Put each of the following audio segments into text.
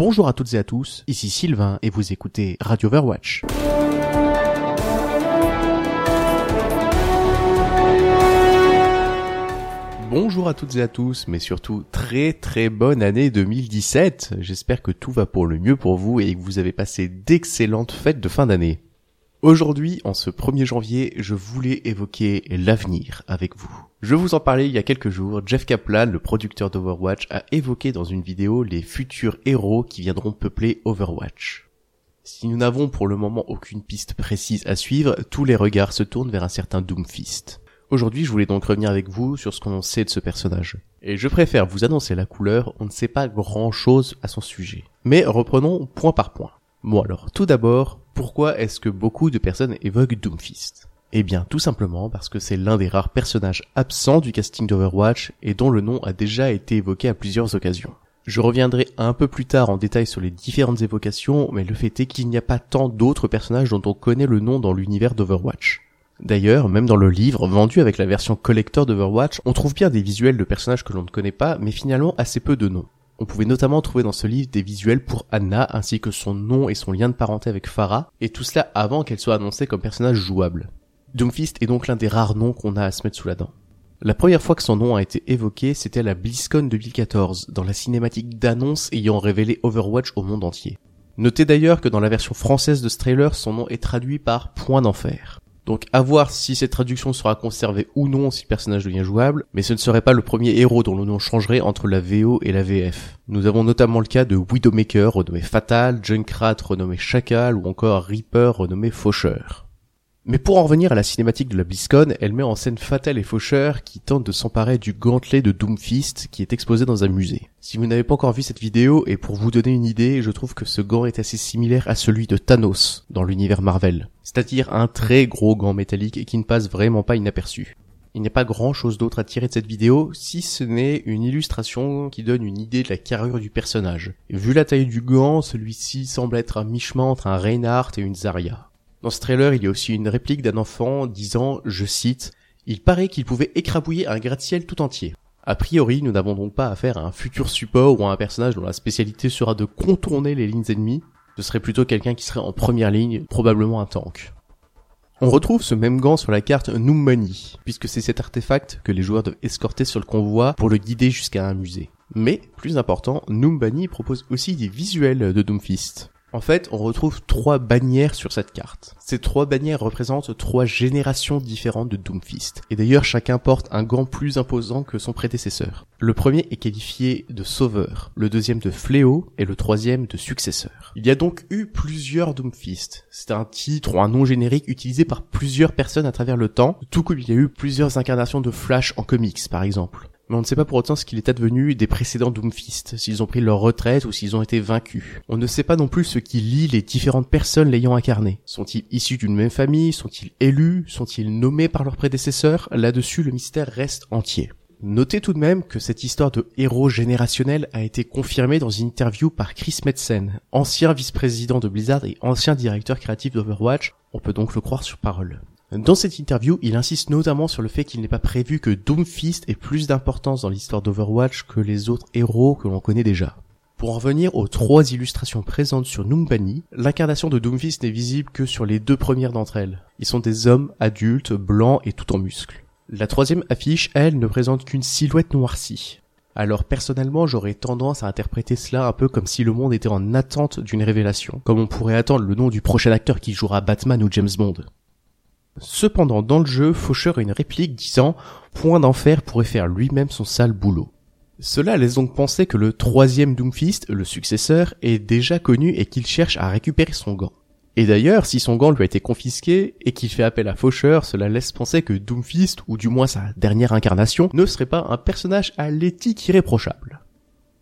Bonjour à toutes et à tous, ici Sylvain et vous écoutez Radio Overwatch. Bonjour à toutes et à tous, mais surtout très très bonne année 2017. J'espère que tout va pour le mieux pour vous et que vous avez passé d'excellentes fêtes de fin d'année. Aujourd'hui, en ce 1er janvier, je voulais évoquer l'avenir avec vous. Je vous en parlais il y a quelques jours, Jeff Kaplan, le producteur d'Overwatch, a évoqué dans une vidéo les futurs héros qui viendront peupler Overwatch. Si nous n'avons pour le moment aucune piste précise à suivre, tous les regards se tournent vers un certain Doomfist. Aujourd'hui, je voulais donc revenir avec vous sur ce qu'on sait de ce personnage. Et je préfère vous annoncer la couleur, on ne sait pas grand chose à son sujet. Mais reprenons point par point. Bon alors, tout d'abord, pourquoi est-ce que beaucoup de personnes évoquent Doomfist ? Eh bien, tout simplement parce que c'est l'un des rares personnages absents du casting d'Overwatch et dont le nom a déjà été évoqué à plusieurs occasions. Je reviendrai un peu plus tard en détail sur les différentes évocations, mais le fait est qu'il n'y a pas tant d'autres personnages dont on connaît le nom dans l'univers d'Overwatch. D'ailleurs, même dans le livre, vendu avec la version collector d'Overwatch, on trouve bien des visuels de personnages que l'on ne connaît pas, mais finalement assez peu de noms. On pouvait notamment trouver dans ce livre des visuels pour Anna, ainsi que son nom et son lien de parenté avec Pharah, et tout cela avant qu'elle soit annoncée comme personnage jouable. Doomfist est donc l'un des rares noms qu'on a à se mettre sous la dent. La première fois que son nom a été évoqué, c'était à la BlizzCon 2014, dans la cinématique d'annonce ayant révélé Overwatch au monde entier. Notez d'ailleurs que dans la version française de ce trailer, son nom est traduit par « Point d'enfer ». Donc à voir si cette traduction sera conservée ou non si le personnage devient jouable, mais ce ne serait pas le premier héros dont le nom changerait entre la VO et la VF. Nous avons notamment le cas de Widowmaker, renommé Fatal, Junkrat, renommé Chacal, ou encore Reaper, renommé Faucheur. Mais pour en revenir à la cinématique de la BlizzCon, elle met en scène Fatal et Faucheur qui tentent de s'emparer du gantelet de Doomfist qui est exposé dans un musée. Si vous n'avez pas encore vu cette vidéo, et pour vous donner une idée, je trouve que ce gant est assez similaire à celui de Thanos dans l'univers Marvel. C'est-à-dire un très gros gant métallique et qui ne passe vraiment pas inaperçu. Il n'y a pas grand chose d'autre à tirer de cette vidéo, si ce n'est une illustration qui donne une idée de la carrure du personnage. Et vu la taille du gant, celui-ci semble être à mi-chemin entre un Reinhardt et une Zarya. Dans ce trailer, il y a aussi une réplique d'un enfant disant, je cite, « Il paraît qu'il pouvait écrabouiller un gratte-ciel tout entier ». A priori, nous n'avons donc pas affaire à un futur support ou à un personnage dont la spécialité sera de contourner les lignes ennemies. Ce serait plutôt quelqu'un qui serait en première ligne, probablement un tank. On retrouve ce même gant sur la carte Numbani, puisque c'est cet artefact que les joueurs doivent escorter sur le convoi pour le guider jusqu'à un musée. Mais, plus important, Numbani propose aussi des visuels de Doomfist. En fait, on retrouve 3 bannières sur cette carte. Ces 3 bannières représentent 3 générations différentes de Doomfist. Et d'ailleurs, chacun porte un gant plus imposant que son prédécesseur. Le premier est qualifié de sauveur, le deuxième de fléau et le troisième de successeur. Il y a donc eu plusieurs Doomfist. C'est un titre ou un nom générique utilisé par plusieurs personnes à travers le temps, tout comme il y a eu plusieurs incarnations de Flash en comics, par exemple. Mais on ne sait pas pour autant ce qu'il est advenu des précédents Doomfist, s'ils ont pris leur retraite ou s'ils ont été vaincus. On ne sait pas non plus ce qui lie les différentes personnes l'ayant incarné. Sont-ils issus d'une même famille? Sont-ils élus? Sont-ils nommés par leurs prédécesseurs? Là-dessus, le mystère reste entier. Notez tout de même que cette histoire de héros générationnel a été confirmée dans une interview par Chris Metzen, ancien vice-président de Blizzard et ancien directeur créatif d'Overwatch, on peut donc le croire sur parole. Dans cette interview, il insiste notamment sur le fait qu'il n'est pas prévu que Doomfist ait plus d'importance dans l'histoire d'Overwatch que les autres héros que l'on connaît déjà. Pour en revenir aux 3 illustrations présentes sur Numbani, l'incarnation de Doomfist n'est visible que sur les 2 premières d'entre elles. Ils sont des hommes adultes, blancs et tout en muscles. La 3e affiche, elle, ne présente qu'une silhouette noircie. Alors personnellement, j'aurais tendance à interpréter cela un peu comme si le monde était en attente d'une révélation, comme on pourrait attendre le nom du prochain acteur qui jouera Batman ou James Bond. Cependant, dans le jeu, Faucheur a une réplique disant « Point d'enfer pourrait faire lui-même son sale boulot ». Cela laisse donc penser que le 3e Doomfist, le successeur, est déjà connu et qu'il cherche à récupérer son gant. Et d'ailleurs, si son gant lui a été confisqué et qu'il fait appel à Faucheur, cela laisse penser que Doomfist, ou du moins sa dernière incarnation, ne serait pas un personnage à l'éthique irréprochable.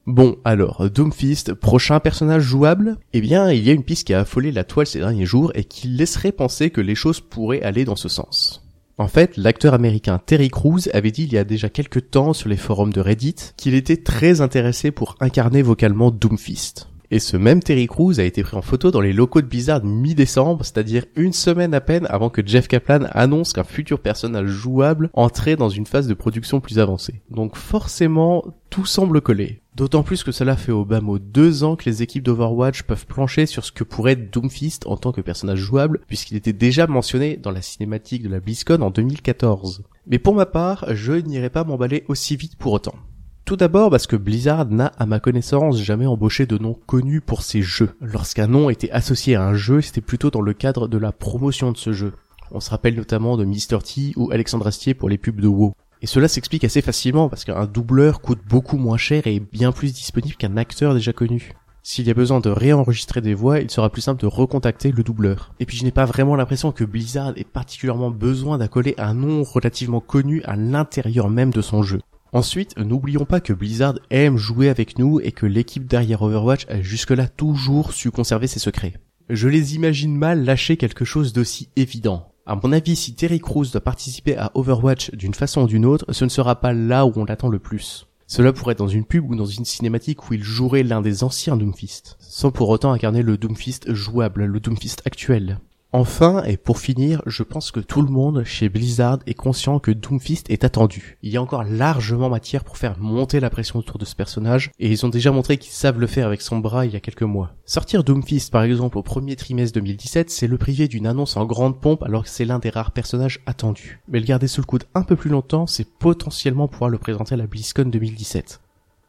Bon, alors, Doomfist, prochain personnage jouable ? Eh bien, il y a une piste qui a affolé la toile ces derniers jours et qui laisserait penser que les choses pourraient aller dans ce sens. En fait, l'acteur américain Terry Crews avait dit il y a déjà quelques temps sur les forums de Reddit qu'il était très intéressé pour incarner vocalement Doomfist. Et ce même Terry Crews a été pris en photo dans les locaux de Blizzard mi-décembre, c'est-à-dire une semaine à peine avant que Jeff Kaplan annonce qu'un futur personnage jouable entrait dans une phase de production plus avancée. Donc forcément, tout semble coller. D'autant plus que cela fait au bas mot 2 ans que les équipes d'Overwatch peuvent plancher sur ce que pourrait être Doomfist en tant que personnage jouable, puisqu'il était déjà mentionné dans la cinématique de la BlizzCon en 2014. Mais pour ma part, je n'irai pas m'emballer aussi vite pour autant. Tout d'abord parce que Blizzard n'a, à ma connaissance, jamais embauché de nom connu pour ses jeux. Lorsqu'un nom était associé à un jeu, c'était plutôt dans le cadre de la promotion de ce jeu. On se rappelle notamment de Mr. T ou Alexandre Astier pour les pubs de WoW. Et cela s'explique assez facilement parce qu'un doubleur coûte beaucoup moins cher et est bien plus disponible qu'un acteur déjà connu. S'il y a besoin de réenregistrer des voix, il sera plus simple de recontacter le doubleur. Et puis je n'ai pas vraiment l'impression que Blizzard ait particulièrement besoin d'accoler un nom relativement connu à l'intérieur même de son jeu. Ensuite, n'oublions pas que Blizzard aime jouer avec nous et que l'équipe derrière Overwatch a jusque-là toujours su conserver ses secrets. Je les imagine mal lâcher quelque chose d'aussi évident. À mon avis, si Terry Crews doit participer à Overwatch d'une façon ou d'une autre, ce ne sera pas là où on l'attend le plus. Cela pourrait être dans une pub ou dans une cinématique où il jouerait l'un des anciens Doomfist, sans pour autant incarner le Doomfist jouable, le Doomfist actuel. Enfin, et pour finir, je pense que tout le monde chez Blizzard est conscient que Doomfist est attendu. Il y a encore largement matière pour faire monter la pression autour de ce personnage, et ils ont déjà montré qu'ils savent le faire avec son bras il y a quelques mois. Sortir Doomfist par exemple au premier trimestre 2017, c'est le priver d'une annonce en grande pompe alors que c'est l'un des rares personnages attendus. Mais le garder sous le coude un peu plus longtemps, c'est potentiellement pouvoir le présenter à la BlizzCon 2017.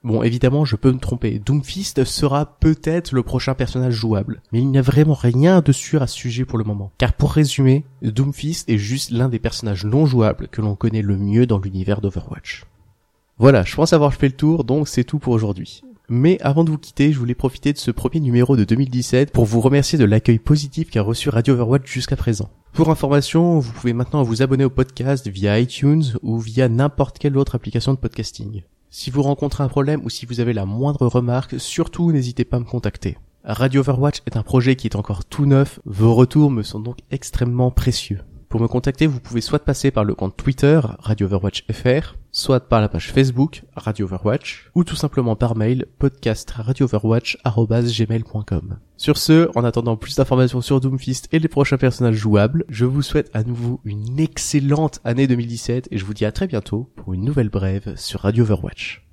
Bon, évidemment, je peux me tromper. Doomfist sera peut-être le prochain personnage jouable. Mais il n'y a vraiment rien de sûr à ce sujet pour le moment. Car pour résumer, Doomfist est juste l'un des personnages non jouables que l'on connaît le mieux dans l'univers d'Overwatch. Voilà, je pense avoir fait le tour, donc c'est tout pour aujourd'hui. Mais avant de vous quitter, je voulais profiter de ce premier numéro de 2017 pour vous remercier de l'accueil positif qu'a reçu Radio Overwatch jusqu'à présent. Pour information, vous pouvez maintenant vous abonner au podcast via iTunes ou via n'importe quelle autre application de podcasting. Si vous rencontrez un problème ou si vous avez la moindre remarque, surtout n'hésitez pas à me contacter. Radio Overwatch est un projet qui est encore tout neuf, vos retours me sont donc extrêmement précieux. Pour me contacter, vous pouvez soit passer par le compte Twitter, Radio Overwatch FR, soit par la page Facebook, Radio Overwatch, ou tout simplement par mail, podcastradioverwatch@gmail.com. Sur ce, en attendant plus d'informations sur Doomfist et les prochains personnages jouables, je vous souhaite à nouveau une excellente année 2017 et je vous dis à très bientôt pour une nouvelle brève sur Radio Overwatch.